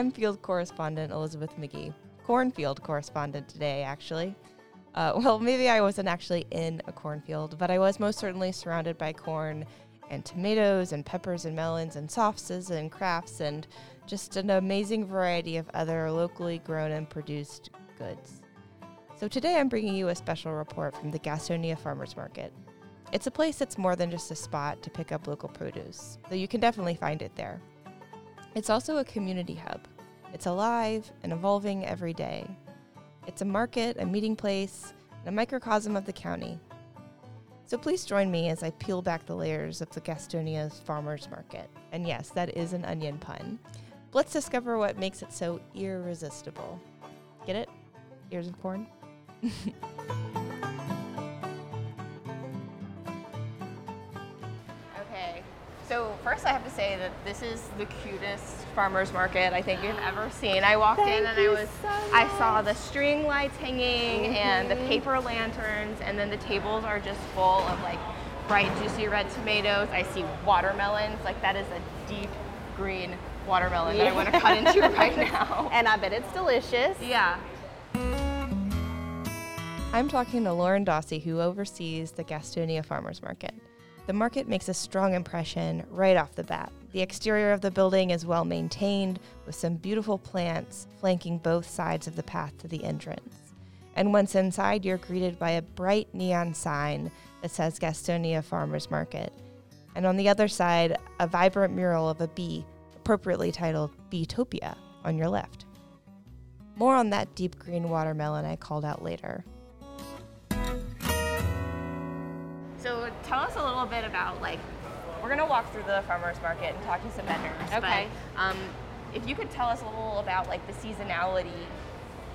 I'm field correspondent Elizabeth McGee. Cornfield correspondent today, actually. Well, maybe I wasn't actually in a cornfield, but I was most certainly surrounded by corn and tomatoes and peppers and melons and sauces and crafts and just an amazing variety of other locally grown and produced goods. So today I'm bringing you a special report from the Gastonia Farmers Market. It's a place that's more than just a spot to pick up local produce, though you can definitely find it there. It's also a community hub. It's alive and evolving every day. It's a market, a meeting place, and a microcosm of the county. So please join me as I peel back the layers of the Gastonia's Farmers Market. And yes, that is an onion pun. Let's discover what makes it so irresistible. Get it? Ears of corn? Okay, so first I have to say that this is the cutest farmers market I think you've ever seen. I walked in and I saw the string lights hanging and the paper lanterns, and then the tables are just full of like bright juicy red tomatoes. I see watermelons, like that is a deep green watermelon that I want to cut into right now. And I bet it's delicious. Yeah. I'm talking to Lauren Dossie, who oversees the Gastonia Farmers Market. The market makes a strong impression right off the bat. The exterior of the building is well maintained, with some beautiful plants flanking both sides of the path to the entrance. And once inside, you're greeted by a bright neon sign that says Gastonia Farmers Market. And on the other side, a vibrant mural of a bee, appropriately titled Bee-topia, on your left. More on that deep green watermelon I called out later. So tell us a little bit about, like, we're going to walk through the farmers market and talk to some vendors. Okay. But, if you could tell us a little about, like, the seasonality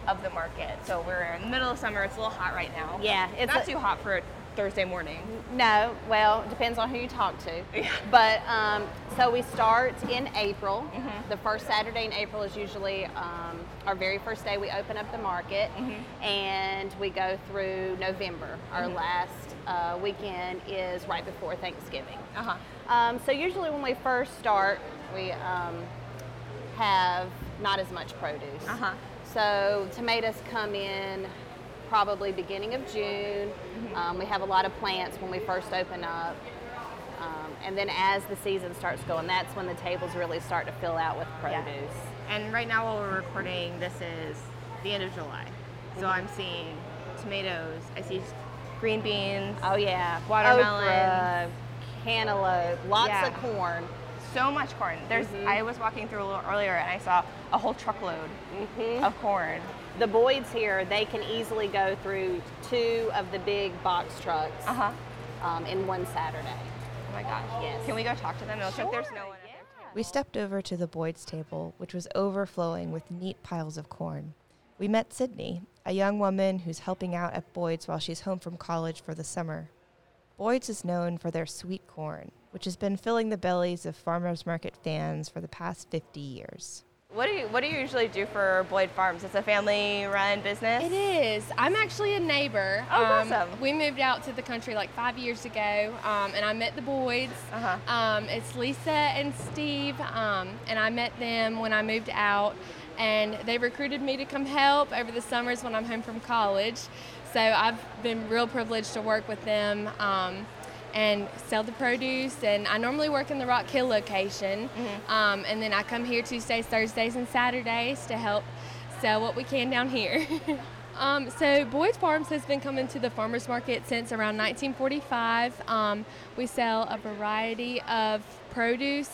of the market. So we're in the middle of summer. It's a little hot right now. Yeah. It's not too hot for a Thursday morning. No. Well, it depends on who you talk to. Yeah. But so we start in April. Mm-hmm. The first Saturday in April is usually our very first day we open up the market. Mm-hmm. And we go through November, our mm-hmm. last weekend is right before Thanksgiving. Uh-huh. So usually when we first start, we have not as much produce. Uh-huh. So tomatoes come in probably beginning of June. Mm-hmm. We have a lot of plants when we first open up. And then as the season starts going, that's when the tables really start to fill out with produce. Yeah. And right now while we're recording, this is the end of July. So mm-hmm. I'm seeing tomatoes. I see green beans. Oh yeah. Watermelon. Cantaloupe. Lots of corn. So much corn. There's. Mm-hmm. I was walking through a little earlier and I saw a whole truckload mm-hmm. of corn. The Boyds here, they can easily go through two of the big box trucks uh-huh. In one Saturday. Oh my gosh. Yes. Can we go talk to them? It looks like there's no one at their table. We stepped over to the Boyds table, which was overflowing with neat piles of corn. We met Sydney, a young woman who's helping out at Boyd's while she's home from college for the summer. Boyd's is known for their sweet corn, which has been filling the bellies of farmers market fans for the past 50 years. What do you usually do for Boyd Farms? It's a family-run business? It is. I'm actually a neighbor. Oh, awesome. We moved out to the country like 5 years ago, and I met the Boyds. Uh-huh. It's Lisa and Steve, and I met them when I moved out. And they recruited me to come help over the summers when I'm home from college. So I've been real privileged to work with them and sell the produce. And I normally work in the Rock Hill location. Mm-hmm. And then I come here Tuesdays, Thursdays, and Saturdays to help sell what we can down here. So Boyd's Farms has been coming to the farmers market since around 1945. We sell a variety of produce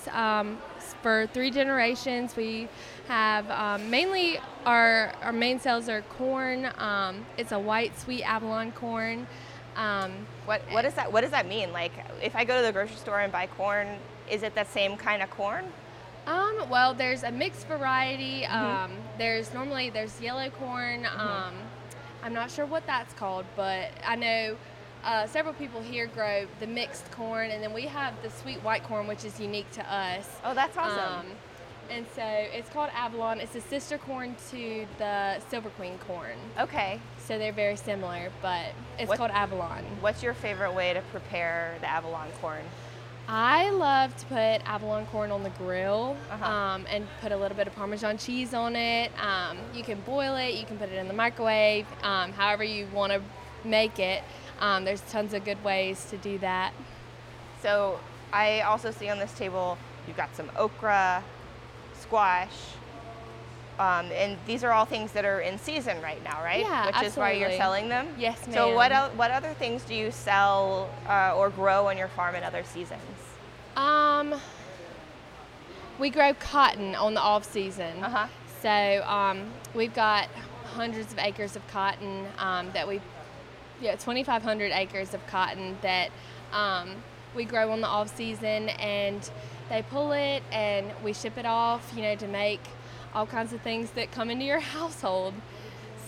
for three generations. We have mainly our main sales are corn. It's a white sweet Avalon corn. What is that? What does that mean? Like if I go to the grocery store and buy corn, is it that same kind of corn? Well, there's a mixed variety. Mm-hmm. There's yellow corn. Mm-hmm. I'm not sure what that's called, but I know several people here grow the mixed corn, and then we have the sweet white corn, which is unique to us. Oh, that's awesome. And so it's called Avalon. It's a sister corn to the Silver Queen corn. Okay. So they're very similar, but it's called Avalon. What's your favorite way to prepare the Avalon corn? I love to put Avalon corn on the grill and put a little bit of Parmesan cheese on it. You can boil it, you can put it in the microwave, however you want to make it. There's tons of good ways to do that. So I also see on this table you've got some okra, squash, and these are all things that are in season right now, right? Yeah, which absolutely. Is why you're selling them? Yes, ma'am. So what other things do you sell or grow on your farm in other seasons? We grow cotton on the off season. So we've got hundreds of acres of cotton that we, 2,500 acres of cotton that we grow on the off season, and they pull it and we ship it off, to make all kinds of things that come into your household.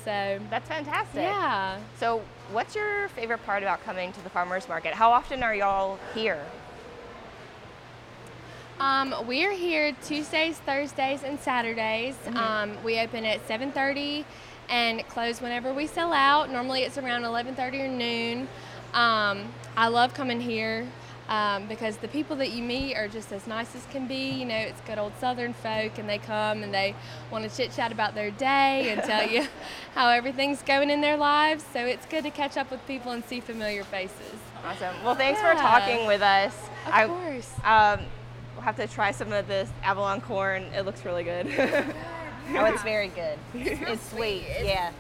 So that's fantastic. Yeah. So what's your favorite part about coming to the farmers market? How often are y'all here? We're here Tuesdays, Thursdays, and Saturdays. We open at 7:30 and close whenever we sell out. Normally it's around 11:30 or noon. I love coming here because the people that you meet are just as nice as can be. It's good old Southern folk, and they come and they want to chit-chat about their day and tell you how everything's going in their lives. So it's good to catch up with people and see familiar faces. Awesome. Well, thanks for talking with us. Of course. We'll have to try some of this Avalon corn. It looks really good. Oh, it's very good. It's sweet. Yeah.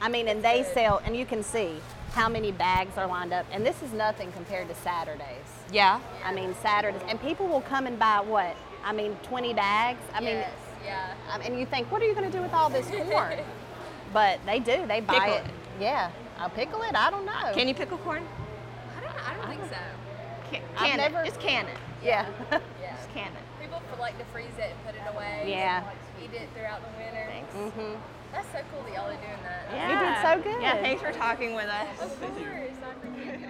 I mean, and they sell, and you can see how many bags are lined up. And this is nothing compared to Saturdays. Yeah. I mean, Saturdays. And people will come and buy what? 20 bags? Yeah. And you think, what are you going to do with all this corn? But they do. They buy it. Yeah. I'll pickle it. I don't know. Can you pickle corn? I don't think so. Just can it. Yeah. Just can it. People like to freeze it and put it away. Yeah. Eat it throughout the winter. Thanks. Mm-hmm. That's so cool that y'all are doing that. Yeah. You did so good. Yeah, thanks for talking with us. Of course. I appreciate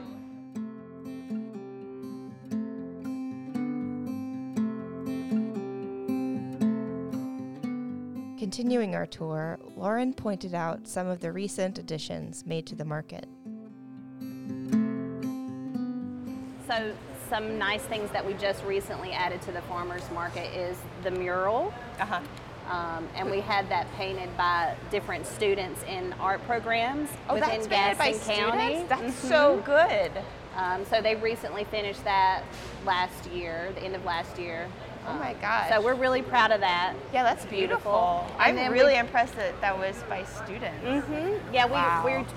y'all. Continuing our tour, Lauren pointed out some of the recent additions made to the market. So some nice things that we just recently added to the farmers market is the mural. And we had that painted by different students in art programs within Gaston County. That's so good. So they recently finished that last year, the end of last year. Oh my gosh. So we're really proud of that. Yeah, that's beautiful. I'm really impressed that that was by students. Yeah, we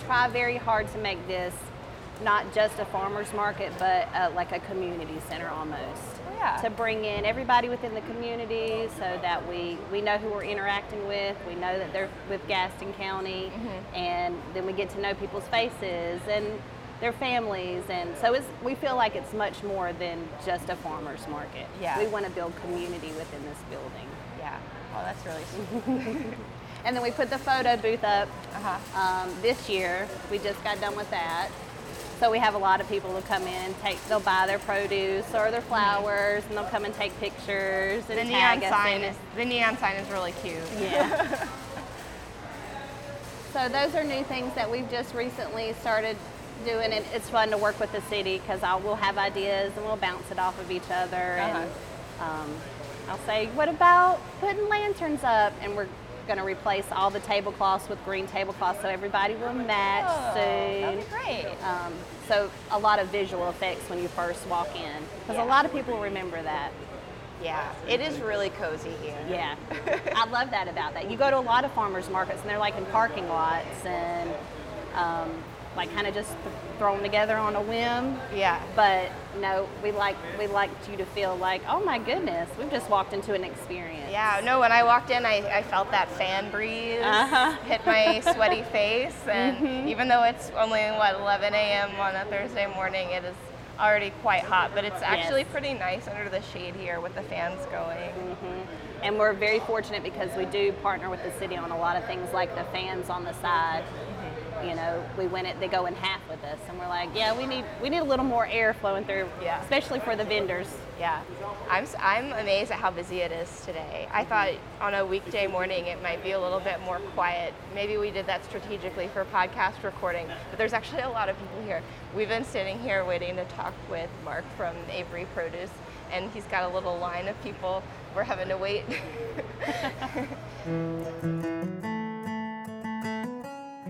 try very hard to make this not just a farmers market, but like a community center almost. Yeah. To bring in everybody within the community so that we know who we're interacting with, we know that they're with Gaston County, and then we get to know people's faces and their families. And so we feel like it's much more than just a farmer's market. Yeah. We want to build community within this building. Yeah. Oh, that's really sweet. And then we put the photo booth up this year. We just got done with that. So we have a lot of people who come in, they'll buy their produce or their flowers, and they'll come and take pictures and tag us. The neon sign is really cute. Yeah. So those are new things that we've just recently started doing, and it's fun to work with the city because we'll have ideas and we'll bounce it off of each other. And I'll say, what about putting lanterns up? And we're going to replace all the tablecloths with green tablecloths, so everybody will match soon. That'd be great. So a lot of visual effects when you first walk in, because a lot of people remember that. Yeah, it is really cozy here. Yeah, I love that about that. You go to a lot of farmers markets, and they're like in parking lots and like kind of just thrown together on a whim. Yeah. But no, we like you to feel like, oh my goodness, we've just walked into an experience. Yeah. No, when I walked in, I felt that fan breeze hit my sweaty face, and even though it's only 11 a.m. on a Thursday morning, it is already quite hot. But it's actually pretty nice under the shade here with the fans going. And we're very fortunate because we do partner with the city on a lot of things like the fans on the side. you know, we went it, they go in half with us, and we're like, yeah, we need a little more air flowing through, yeah, especially for the vendors. Yeah, I'm amazed at how busy it is today. I thought on a weekday morning it might be a little bit more quiet. Maybe we did that strategically for podcast recording, but there's actually a lot of people here. We've been sitting here waiting to talk with Mark from Avery Produce, and he's got a little line of people. We're having to wait.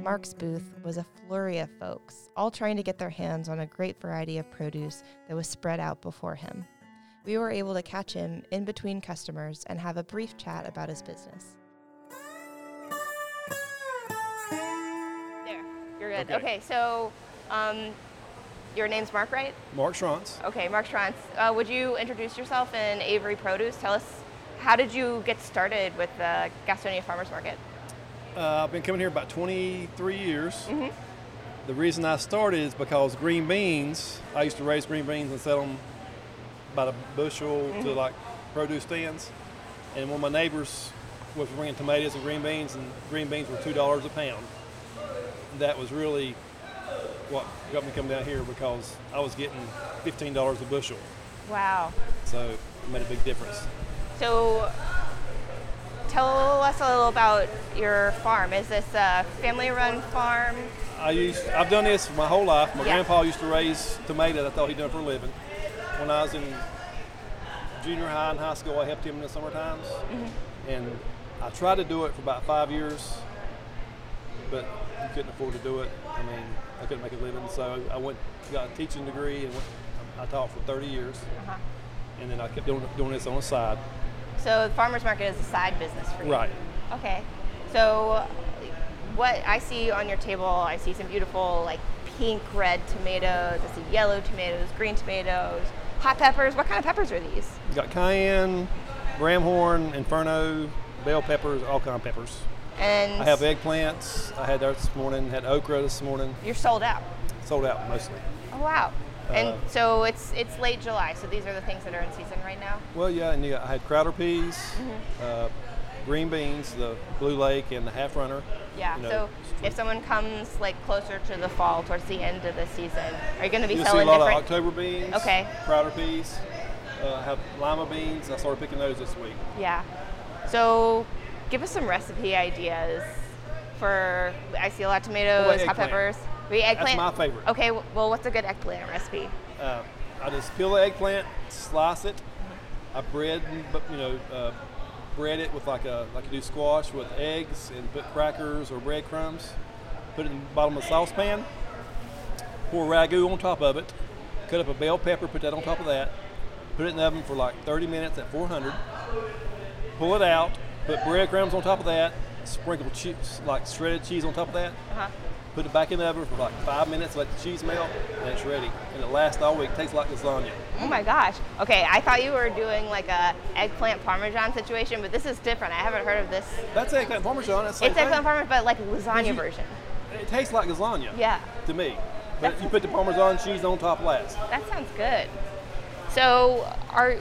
Mark's booth was a flurry of folks, all trying to get their hands on a great variety of produce that was spread out before him. We were able to catch him in between customers and have a brief chat about his business. There, you're good. Okay, so your name's Mark, right? Mark Schrantz. Okay, Mark Schrantz. Would you introduce yourself and Avery Produce? Tell us, how did you get started with the Gastonia Farmers Market? I've been coming here about 23 years. Mm-hmm. The reason I started is because green beans, I used to raise green beans and sell them about a bushel to like produce stands, and one of my neighbors was bringing tomatoes and green beans were $2 a pound. That was really what got me coming down here, because I was getting $15 a bushel. Wow. So it made a big difference. So tell us a little about your farm. Is this a family-run farm? I've done this my whole life. My grandpa used to raise tomatoes. I thought he'd done it for a living. When I was in junior high and high school, I helped him in the summer times. Mm-hmm. And I tried to do it for about 5 years, but I couldn't afford to do it. I mean, I couldn't make a living, so I got a teaching degree, and I taught for 30 years. Uh-huh. And then I kept doing this on the side. So the farmer's market is a side business for you? Right. Okay. So what I see on your table, I see some beautiful, like, pink, red tomatoes, I see yellow tomatoes, green tomatoes, hot peppers. What kind of peppers are these? You got cayenne, ram horn, inferno, bell peppers, all kind of peppers. And I have eggplants. I had that this morning, had okra this morning. You're sold out? Sold out, mostly. Oh, wow. And so it's late July, so these are the things that are in season right now? Well, yeah, and I had crowder peas, green beans, the Blue Lake, and the half runner. Yeah, you know, so if someone comes like closer to the fall, towards the end of the season, are you going to be selling different? You'll see a lot of October beans, crowder peas, have lima beans. I started picking those this week. Yeah. So give us some recipe ideas for, I see a lot of tomatoes, hot peppers. Eggplant? That's my favorite. Okay, well, what's a good eggplant recipe? I just peel the eggplant, slice it. I bread it with like you do squash with eggs, and put crackers or breadcrumbs. Put it in the bottom of a saucepan. Pour ragu on top of it. Cut up a bell pepper, put that on top of that. Put it in the oven for like 30 minutes at 400. Pull it out. Put breadcrumbs on top of that. Sprinkle shredded cheese on top of that. Uh-huh. Put it back in the oven for like 5 minutes, let the cheese melt, and it's ready. And it lasts all week. It tastes like lasagna. Oh my gosh. Okay, I thought you were doing like a eggplant parmesan situation, but this is different. I haven't heard of this. That's eggplant parmesan. It's eggplant parmesan, but like lasagna version. It tastes like lasagna. Yeah. To me. But you put the parmesan cheese on top last. That sounds good. So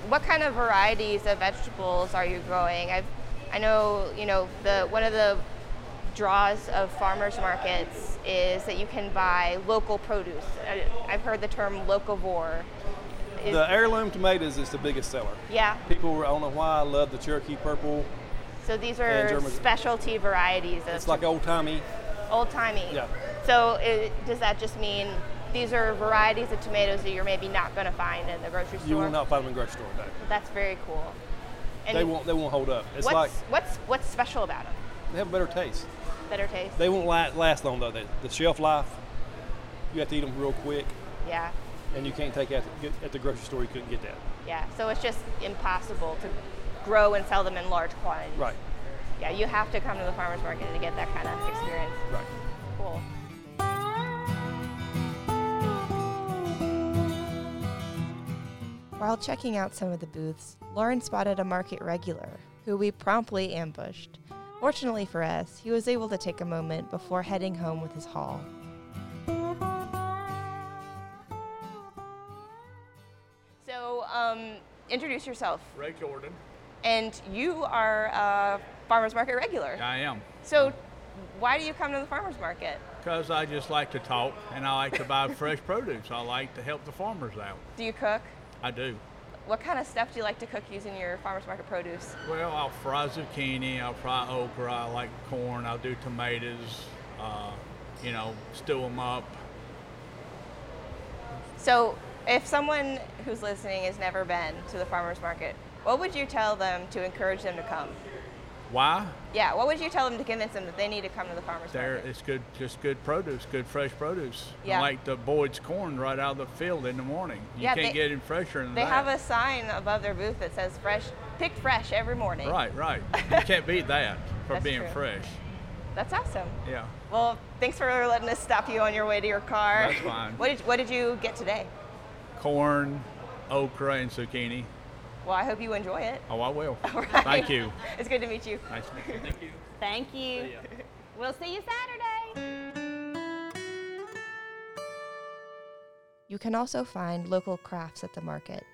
what kind of varieties of vegetables are you growing? I know, you know, one of the draws of farmers markets is that you can buy local produce. I've heard the term locavore. The heirloom tomatoes is the biggest seller. Yeah. People, I don't know why, I love the Cherokee purple. So these are specialty varieties. It's like old-timey. Old-timey. Yeah. So does that just mean these are varieties of tomatoes that you're maybe not going to find in the grocery store? You will not find them in the grocery store, no. That's very cool. And they won't hold up. It's what's special about them? They have a better taste. Better taste. They won't last long though. The shelf life, you have to eat them real quick. Yeah. And you can't take it at the grocery store. You couldn't get that. Yeah. So it's just impossible to grow and sell them in large quantities. Right. Yeah. You have to come to the farmers market to get that kind of experience. Right. Cool. While checking out some of the booths, Lauren spotted a market regular who we promptly ambushed. Fortunately for us, he was able to take a moment before heading home with his haul. So, introduce yourself. Ray Jordan. And you are a farmer's market regular. I am. So, Why do you come to the farmers market? Because I just like to talk, and I like to buy fresh produce. I like to help the farmers out. Do you cook? I do. What kind of stuff do you like to cook using your farmers market produce? Well, I'll fry zucchini, I'll fry okra, I like corn, I'll do tomatoes, stew them up. So if someone who's listening has never been to the farmers market, what would you tell them to encourage them to come? Why? Yeah, what would you tell them to convince them that they need to come to the farmers market? It's good, just good produce, good fresh produce. Yeah. Like the Boyd's corn right out of the field in the morning. You can't get any fresher than that. They have a sign above their booth that says fresh, picked fresh every morning. Right. You can't beat that for being true. Fresh. That's awesome. Yeah. Well, thanks for letting us stop you on your way to your car. That's fine. What did you get today? Corn, okra, and zucchini. Well, I hope you enjoy it. Oh, I will. All right. Thank you. It's good to meet you. Nice to meet you. Thank you. Thank you. See ya. We'll see you Saturday. You can also find local crafts at the market.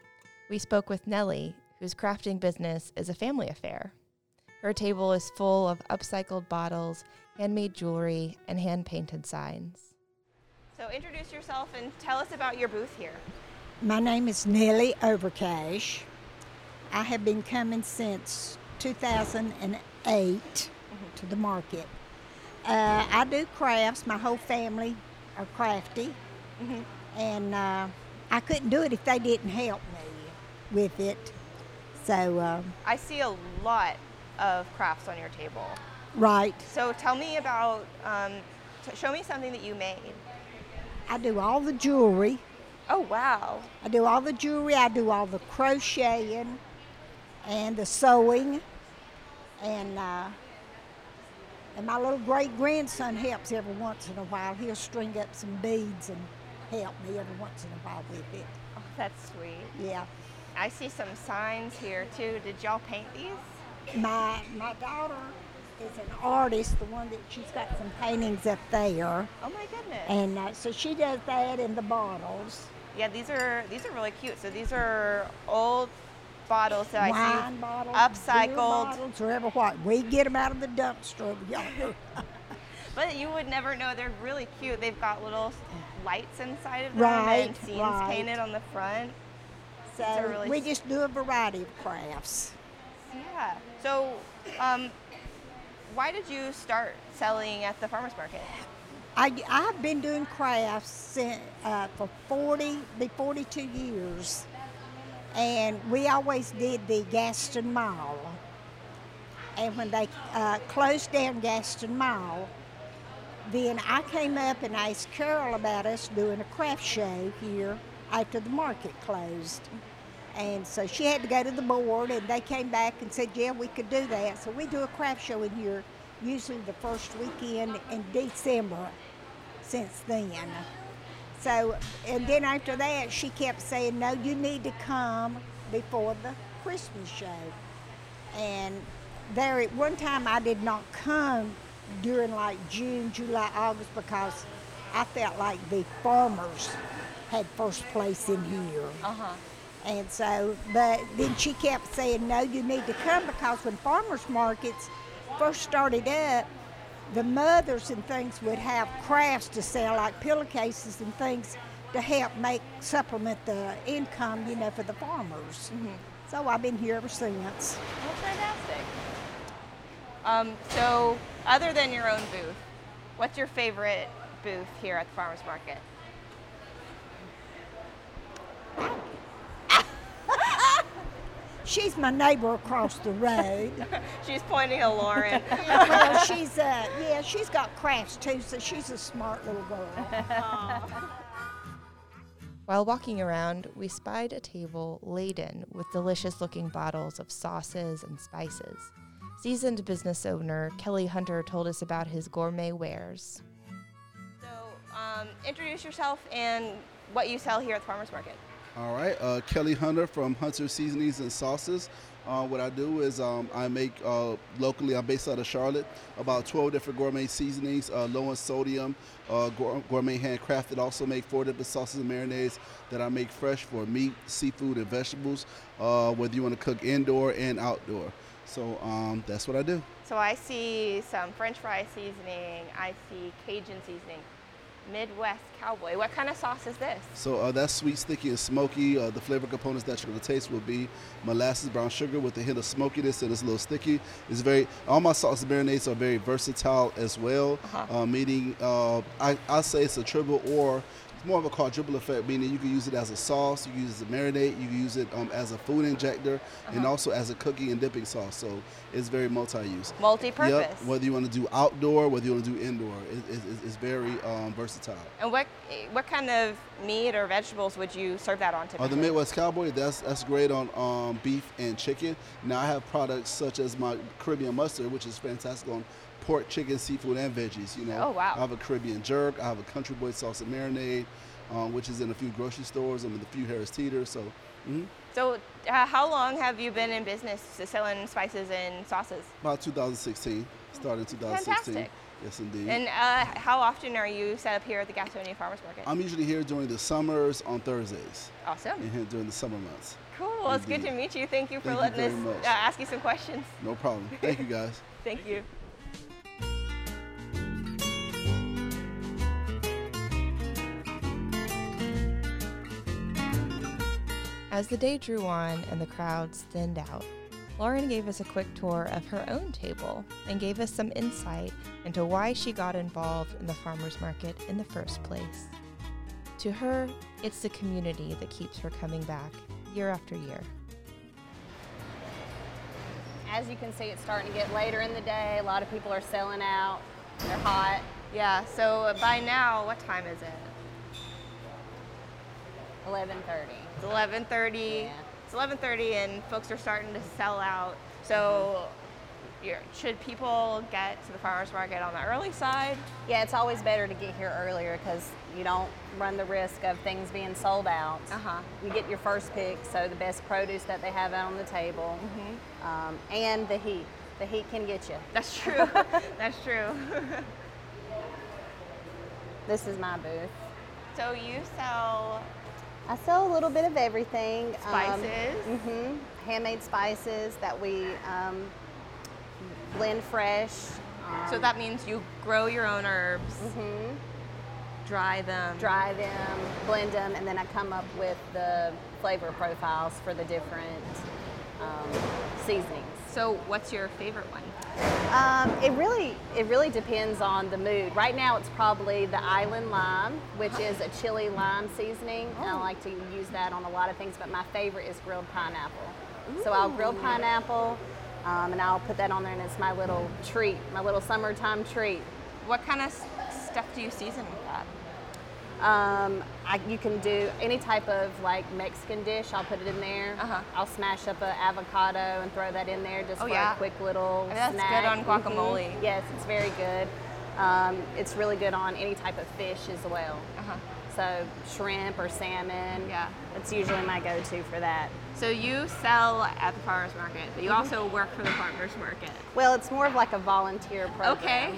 We spoke with Nellie, whose crafting business is a family affair. Her table is full of upcycled bottles, handmade jewelry, and hand-painted signs. So introduce yourself and tell us about your booth here. My name is Nellie Overcash. I have been coming since 2008 to the market. I do crafts. My whole family are crafty. Mm-hmm. And I couldn't do it if they didn't help me with it. So I see a lot of crafts on your table. Right. So tell me about, show me something that you made. I do all the jewelry. Oh, wow. I do all the jewelry. I do all the crocheting and the sewing, and my little great-grandson helps every once in a while. He'll string up some beads and help me every once in a while with it. Oh, that's sweet. Yeah. I see some signs here, too. Did y'all paint these? My daughter is an artist, the one that she's got some paintings up there. Oh, my goodness. And so she does that in the bottles. Yeah, these are really cute. So these are old bottles that I see, bottles, upcycled bottles, or ever what. We get them out of the dumpster over yonder. But you would never know. They're really cute. They've got little lights inside of them and scenes painted on the front. So really we just do a variety of crafts. Yeah. So why did you start selling at the farmers market? I've been doing crafts since, for 42 years, and we always did the Gaston Mall. And when they closed down Gaston Mall, then I came up and asked Carol about us doing a craft show here after the market closed. And so she had to go to the board, and they came back and said, yeah, we could do that. So we do a craft show in here, usually the first weekend in December since then. So, and then after that, she kept saying, no, you need to come before the Christmas show. And there at one time, I did not come during like June, July, August, because I felt like the farmers had first place in here. Uh-huh. And so, but then she kept saying, no, you need to come, because when farmers markets first started up, the mothers and things would have crafts to sell, like pillowcases and things to help supplement the income, for the farmers. Mm-hmm. So I've been here ever since. Well, fantastic. So other than your own booth, what's your favorite booth here at the farmers market? She's my neighbor across the road. She's pointing at Lauren. Well, she's got crafts too, so she's a smart little girl. While walking around, we spied a table laden with delicious-looking bottles of sauces and spices. Seasoned business owner Kelly Hunter told us about his gourmet wares. So, introduce yourself and what you sell here at the farmers market. All right, Kelly Hunter from Hunter Seasonings and Sauces. What I do is I make, locally, I'm based out of Charlotte, about 12 different gourmet seasonings, low in sodium, gourmet handcrafted. Also make 4 different sauces and marinades that I make fresh for meat, seafood, and vegetables, whether you want to cook indoor and outdoor. So that's what I do. So I see some French fry seasoning. I see Cajun seasoning. Midwest Cowboy. What kind of sauce is this? So that's sweet, sticky, and smoky. The flavor components that you're going to taste will be molasses, brown sugar with a hint of smokiness, and it's a little sticky. It's very, all my sauce marinades are very versatile as well, meaning I say it's a triple, or it's more of a quadruple effect, meaning you can use it as a sauce, you can use it as a marinade, you can use it as a food injector, and also as a cooking and dipping sauce. So it's very multi-use. Multi-purpose. Yep. Whether you want to do outdoor, whether you want to do indoor, it's very versatile. And what kind of meat or vegetables would you serve that on typically? The Midwest Cowboy, that's great on beef and chicken. Now I have products such as my Caribbean mustard, which is fantastic on pork, chicken, seafood, and veggies. You know, I have a Caribbean jerk. I have a Country Boy sauce and marinade, which is in a few grocery stores and with a few Harris Teeter. So, So how long have you been in business selling spices and sauces? About 2016. Started in 2016. Fantastic. Yes, indeed. And how often are you set up here at the Gastonia Farmers Market? I'm usually here during the summers on Thursdays. Awesome. And here during the summer months. Cool. Well, it's good to meet you. Thank you for letting us ask you some questions. No problem. Thank you, guys. Thank you. As the day drew on and the crowds thinned out, Lauren gave us a quick tour of her own table and gave us some insight into why she got involved in the farmers market in the first place. To her, it's the community that keeps her coming back year after year. As you can see, it's starting to get later in the day. A lot of people are selling out. They're hot. Yeah, so by now, what time is it? 11:30. It's 11:30. Yeah. It's 11:30, and folks are starting to sell out. So, should people get to the farmers market on the early side? Yeah, it's always better to get here earlier because you don't run the risk of things being sold out. You get your first pick, so the best produce that they have out on the table, and the heat. The heat can get you. That's true. That's true. This is my booth. So you sell. I sell a little bit of everything. Spices. Handmade spices that we blend fresh. So that means you grow your own herbs, dry them, blend them, and then I come up with the flavor profiles for the different seasonings. So what's your favorite one? It really depends on the mood. Right now it's probably the island lime, which is a chili lime seasoning. Oh. And I like to use that on a lot of things, but my favorite is grilled pineapple. Ooh. So I'll grill pineapple and I'll put that on there, and it's my little treat, my little summertime treat. What kind of stuff do you season with that? You can do any type of like Mexican dish. I'll put it in there. I'll smash up an avocado and throw that in there just for a quick little snack. That's good on guacamole. Yes, it's very good. It's really good on any type of fish as well. So shrimp or salmon. Yeah, that's usually my go-to for that. So you sell at the farmers market, but you also work for the farmers market. Well, it's more of like a volunteer program.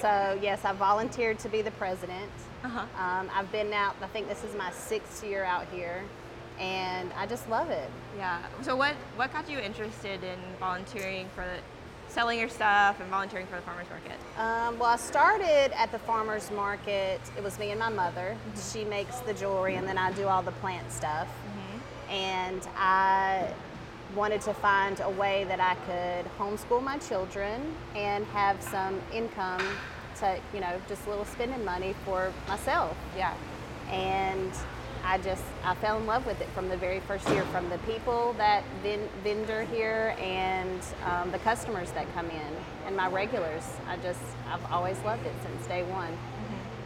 So yes, I volunteered to be the president. I've been out, I think this is my 6th year out here, and I just love it. Yeah. So what got you interested in volunteering for selling your stuff and volunteering for the farmers market? Well, I started at the farmers market. It was me and my mother. She makes the jewelry, and then I do all the plant stuff. And I wanted to find a way that I could homeschool my children and have some income to, you know, just a little spending money for myself. Yeah. And I fell in love with it from the very first year, from the people that vendor here and the customers that come in and my regulars. I've always loved it since day one.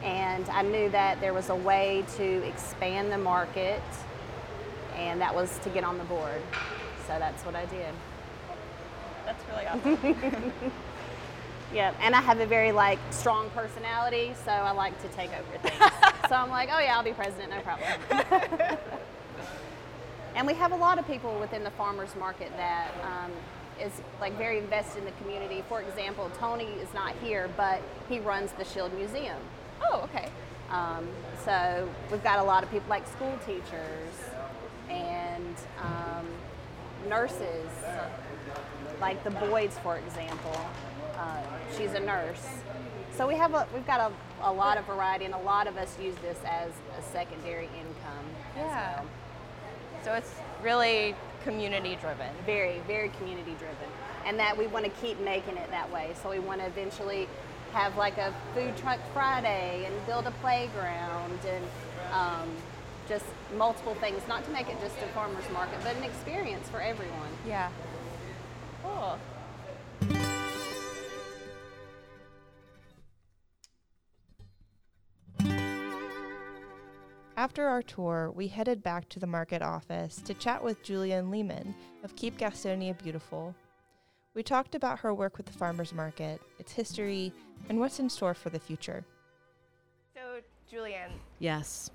And I knew that there was a way to expand the market, and that was to get on the board. So that's what I did. That's really awesome. Yeah, and I have a very strong personality, so I like to take over things. So I'm like, oh yeah, I'll be president, no problem. And we have a lot of people within the farmers market that is very invested in the community. For example, Tony is not here, but he runs the Shield Museum. Oh, okay. So we've got a lot of people like school teachers and nurses, like the Boyds, for example. She's a nurse. So we've got a lot of variety, and a lot of us use this as a secondary income as well. So it's really community driven. Very, very community driven. And that we want to keep making it that way. So we want to eventually have like a food truck Friday and build a playground and just multiple things, not to make it just a farmer's market, but an experience for everyone. Yeah. Cool. After our tour, we headed back to the market office to chat with Julianne Lehman of Keep Gastonia Beautiful. We talked about her work with the farmers market, its history, and what's in store for the future. So, Julianne. Yes.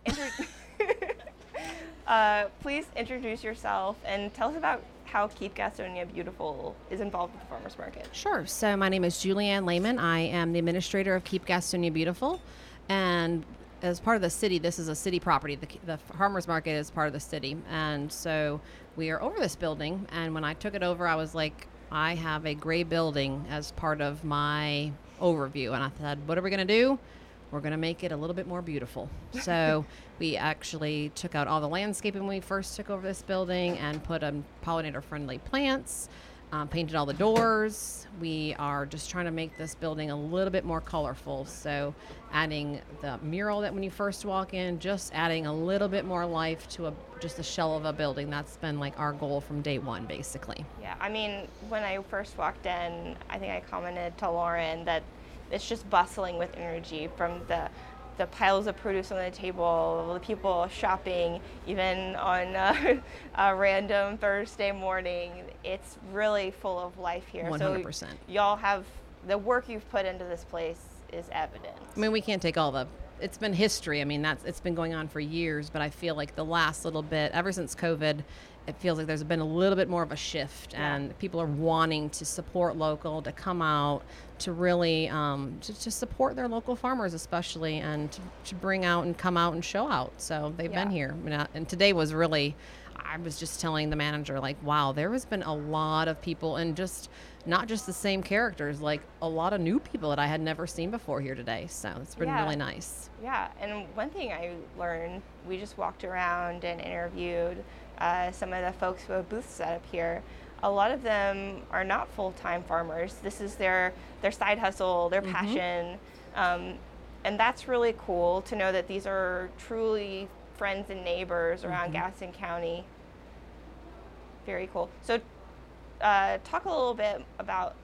Please introduce yourself and tell us about how Keep Gastonia Beautiful is involved with the farmers market. Sure. So my name is Julianne Lehman. I am the administrator of Keep Gastonia Beautiful, and as part of the city, this is a city property. The farmers market is part of the city, and so we are over this building. And when I took it over, I was like, I have a gray building as part of my overview, and I said, what are we going to do? We're going to make it a little bit more beautiful. So we actually took out all the landscaping when we first took over this building and put pollinator-friendly plants, painted all the doors. We are just trying to make this building a little bit more colorful. So adding the mural that when you first walk in, just adding a little bit more life to just the shell of a building. That's been like our goal from day one, basically. Yeah, I mean, when I first walked in, I think I commented to Lauren that it's just bustling with energy from the piles of produce on the table, the people shopping, even on a random Thursday morning. It's really full of life here. 100%. So y'all have, the work you've put into this place is evident. I mean, we can't take all the, it's been history. I mean, it's been going on for years, but I feel like the last little bit, ever since COVID, it feels like there's been a little bit more of a shift, and people are wanting to support local, to come out, to really to support their local farmers, especially, and to bring out and come out and show out. So they've been here, and today was really, I was just telling the manager, like, wow, there has been a lot of people, and just not just the same characters, like a lot of new people that I had never seen before here today. So it's been really nice. Yeah, and one thing I learned, we just walked around and interviewed some of the folks who have booths set up here. A lot of them are not full-time farmers. This is their side hustle, their passion. And that's really cool to know that these are truly friends and neighbors around Gaston County. Very cool. So talk a little bit about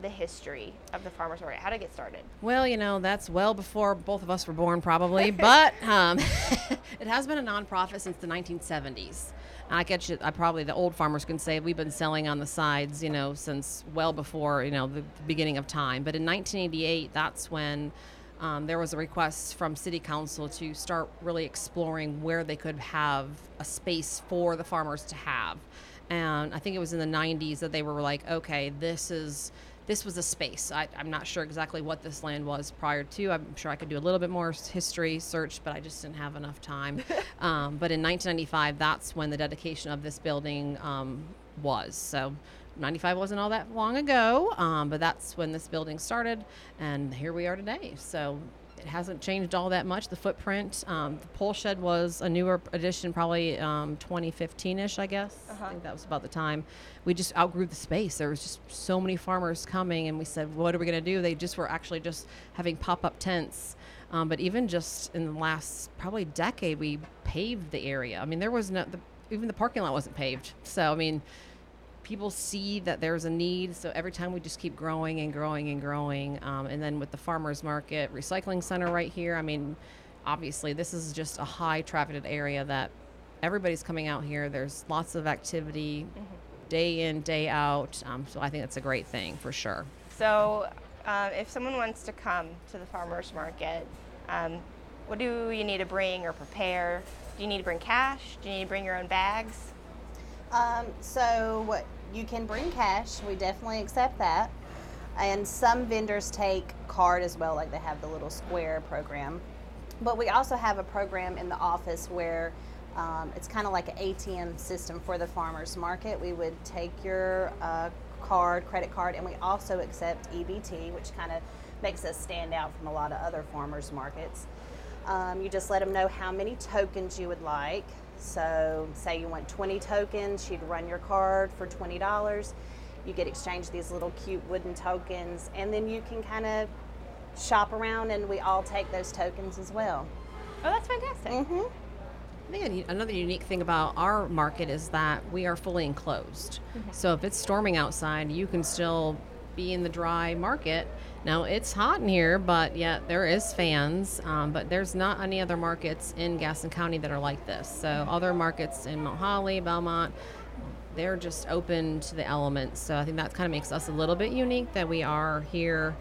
the history of the farmers market, how did it get started? Well, you know, that's well before both of us were born, probably, but it has been a nonprofit since the 1970s. I get you. I probably, the old farmers can say we've been selling on the sides, you know, since well before, you know, the beginning of time. But in 1988, that's when there was a request from City Council to start really exploring where they could have a space for the farmers to have. And I think it was in the 90s that they were like, okay, this was a space. I'm not sure exactly what this land was prior to. I'm sure I could do a little bit more history search, but I just didn't have enough time. But in 1995, that's when the dedication of this building was. So 95 wasn't all that long ago, but that's when this building started, and here we are today. So it hasn't changed all that much, the footprint. The pole shed was a newer addition, probably 2015-ish, I guess. I think that was about the time. We just outgrew the space. There was just so many farmers coming, and we said, what are we going to do? They just were actually just having pop-up tents. But even just in the last probably decade, we paved the area. I mean, there was even the parking lot wasn't paved. So, I mean, people see that there's a need, so every time we just keep growing and growing and growing. And then with the farmers market recycling center right here, I mean, obviously this is just a high trafficked area that everybody's coming out here. There's lots of activity day in, day out. So I think that's a great thing for sure. So if someone wants to come to the farmers market, what do you need to bring or prepare? Do you need to bring cash? Do you need to bring your own bags? You can bring cash. We definitely accept that. And some vendors take card as well, like they have the little square program. But we also have a program in the office where It's kind of like an ATM system for the farmers market. We would take your credit card, and we also accept EBT, which kind of makes us stand out from a lot of other farmers markets. You just let them know how many tokens you would like. So say you want 20 tokens, she'd run your card for $20. You get exchanged these little cute wooden tokens, and then you can kind of shop around, and we all take those tokens as well. Oh, that's fantastic. Mm-hmm. I think another unique thing about our market is that we are fully enclosed. Mm-hmm. So if it's storming outside, you can still be in the dry market. Now, it's hot in here, but yeah, there is fans, but there's not any other markets in Gaston County that are like this. So other markets in Mount Holly, Belmont, they're just open to the elements. So I think that kind of makes us a little bit unique that we are here.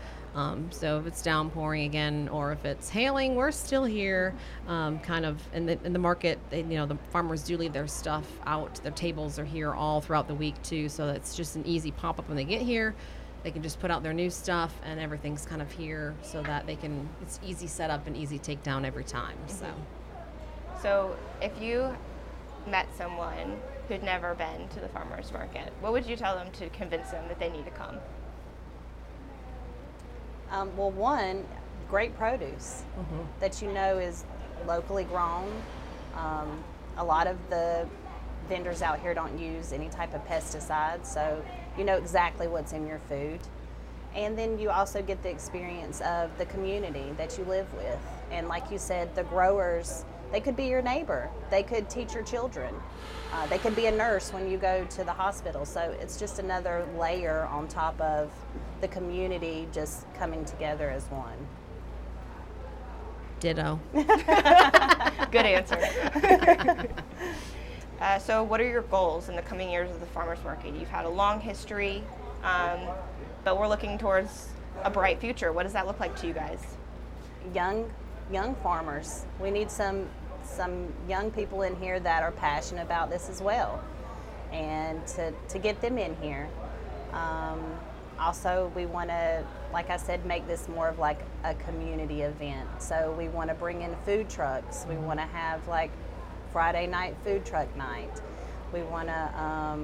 So if it's downpouring again, or if it's hailing, we're still here, kind of in the market. The farmers do leave their stuff out. Their tables are here all throughout the week too. So it's just an easy pop-up when they get here. They can just put out their new stuff, and everything's kind of here so that it's easy setup and easy takedown every time. Mm-hmm. So if you met someone who'd never been to the farmers market, what would you tell them to convince them that they need to come? Well, one, great produce that is locally grown. A lot of the vendors out here don't use any type of pesticides, so you know exactly what's in your food. And then you also get the experience of the community that you live with. And like you said, the growers, they could be your neighbor. They could teach your children. They could be a nurse when you go to the hospital. So it's just another layer on top of the community just coming together as one. Ditto. Good answer. So what are your goals in the coming years of the farmers market? You've had a long history, but we're looking towards a bright future. What does that look like to you guys? Young farmers. We need some young people in here that are passionate about this as well, and to get them in here. Also, we want to, like I said, make this more of like a community event. So we want to bring in food trucks. We want to have like Friday night food truck night. We want to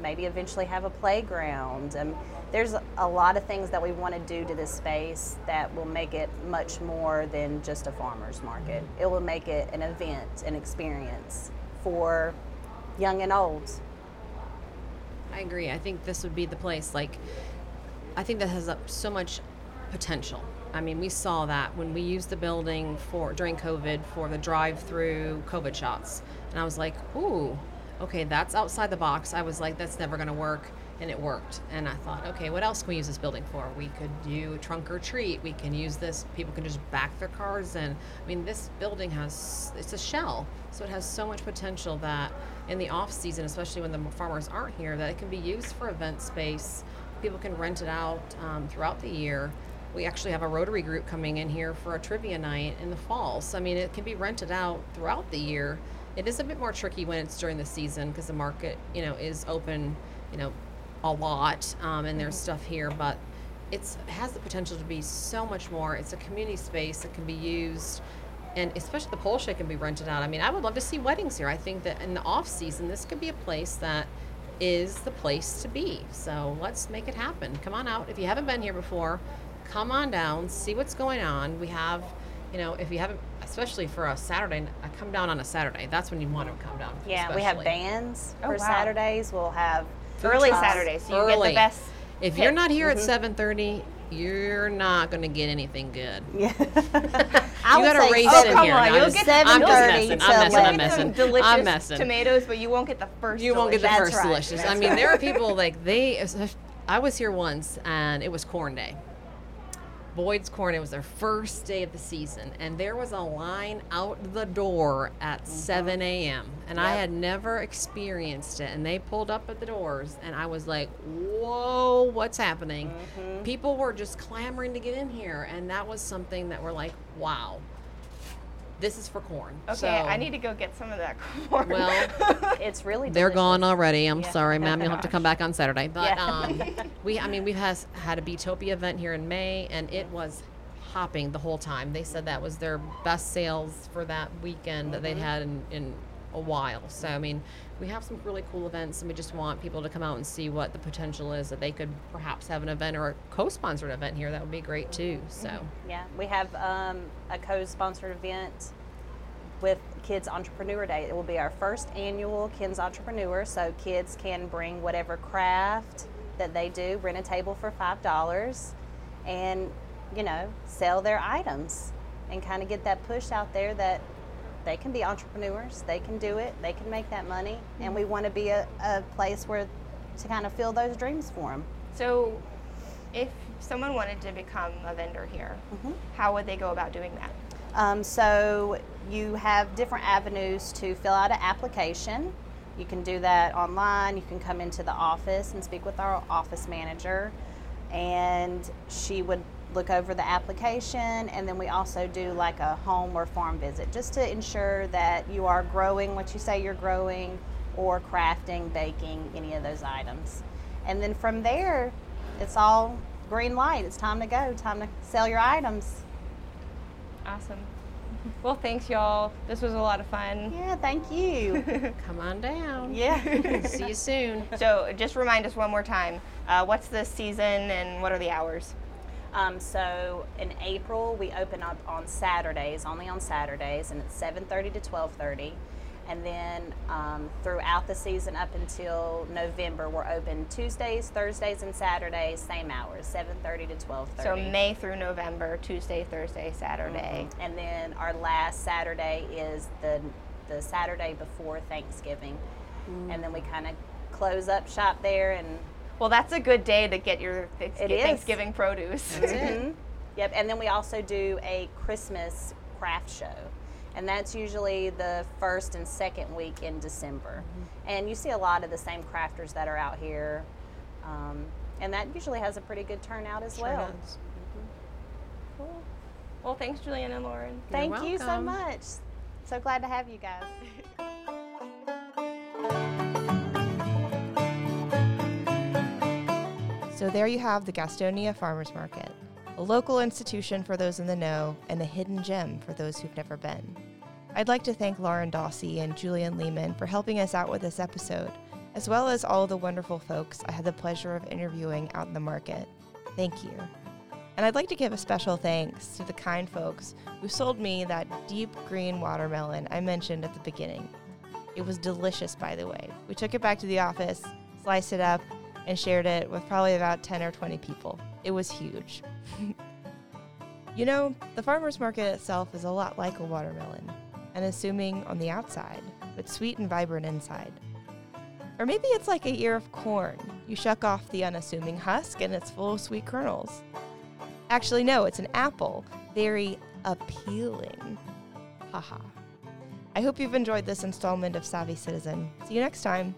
maybe eventually have a playground. There's a lot of things that we want to do to this space that will make it much more than just a farmer's market. It will make it an event, an experience for young and old. I agree. I think this would be the place. I think that has so much potential. I mean, we saw that when we used the building during COVID for the drive-through COVID shots. And I was like, ooh, okay, that's outside the box. I was like, that's never going to work. And it worked. And I thought, okay, what else can we use this building for? We could do trunk or treat. We can use this. People can just back their cars in. I mean, this building it's a shell. So it has so much potential that in the off season, especially when the farmers aren't here, that it can be used for event space. People can rent it out throughout the year. We actually have a Rotary group coming in here for a trivia night in the fall. So, I mean, it can be rented out throughout the year. It is a bit more tricky when it's during the season because the market, is open, a lot, and there's stuff here, but it has the potential to be so much more. It's a community space that can be used, and especially the pole shed can be rented out. I mean, I would love to see weddings here. I think that in the off season, this could be a place that is the place to be. So let's make it happen. Come on out. If you haven't been here before, come on down, see what's going on. We have, if you haven't, especially for a Saturday, I come down on a Saturday. That's when you want to come down. Yeah, especially. We have bands for Saturdays. We'll have early Saturdays, so you get the best. If you're not here at 7:30, you're not going to get anything good. Yeah. I you got to race in here. On, you'll get 7:30. I'm messing. Delicious tomatoes, but you won't get the first. Delicious. That's right. There are people I was here once, and it was corn day. Boyd's corn. It was their first day of the season, and there was a line out the door at 7 a.m. and I had never experienced it. And they pulled up at the doors, and I was like, "Whoa, what's happening?" Mm-hmm. People were just clamoring to get in here, and that was something that we're like, "Wow, this is for corn." Okay, so, I need to go get some of that corn. Well, it's really delicious. They're gone already. I'm sorry, ma'am. You'll have to come back on Saturday. But we've had a Bee-topia event here in May, and it was hopping the whole time. They said that was their best sales for that weekend that they had in a while. So, I mean, we have some really cool events, and we just want people to come out and see what the potential is, that they could perhaps have an event or a co-sponsored event here. That would be great too. So yeah, we have a co-sponsored event with Kids Entrepreneur Day. It will be our first annual Kids Entrepreneur, so kids can bring whatever craft that they do, rent a table for $5, and, you know, sell their items and kind of get that push out there that they can be entrepreneurs, they can do it, they can make that money, and we want to be a place where to kind of fill those dreams for them. So if someone wanted to become a vendor here, how would they go about doing that? So you have different avenues to fill out an application. You can do that online, you can come into the office and speak with our office manager, and she would look over the application, and then we also do like a home or farm visit just to ensure that you are growing what you say you're growing, or crafting, baking, any of those items. And then from there, it's all green light. It's time to go, time to sell your items. Awesome. Well, thanks, y'all. This was a lot of fun. Yeah, thank you. Come on down. Yeah. See you soon. So just remind us one more time, what's the season and what are the hours? So in April, we open up on Saturdays, only on Saturdays, and it's 7:30 to 12:30. And then throughout the season up until November, we're open Tuesdays, Thursdays, and Saturdays, same hours, 7:30 to 12:30. So May through November, Tuesday, Thursday, Saturday. And then our last Saturday is the Saturday before Thanksgiving. And then we kind of close up shop there. And well, that's a good day to get your Thanksgiving produce. Yep, and then we also do a Christmas craft show. And that's usually the first and second week in December. And you see a lot of the same crafters that are out here. And that usually has a pretty good turnout as well. Cool. Well, thanks, Julianne and Lauren. Thank you so much. So glad to have you guys. So there you have the Gastonia Farmers Market, a local institution for those in the know, and a hidden gem for those who've never been. I'd like to thank Lauren Dossie and Julianne Lehman for helping us out with this episode, as well as all the wonderful folks I had the pleasure of interviewing out in the market. Thank you. And I'd like to give a special thanks to the kind folks who sold me that deep green watermelon I mentioned at the beginning. It was delicious, by the way. We took it back to the office, sliced it up, and shared it with probably about 10 or 20 people. It was huge. You know, the farmer's market itself is a lot like a watermelon, and assuming on the outside, but sweet and vibrant inside. Or maybe it's like a ear of corn. You shuck off the unassuming husk and it's full of sweet kernels. Actually, no, it's an apple. Very appealing. Haha. I hope you've enjoyed this installment of Savvy Citizen. See you next time.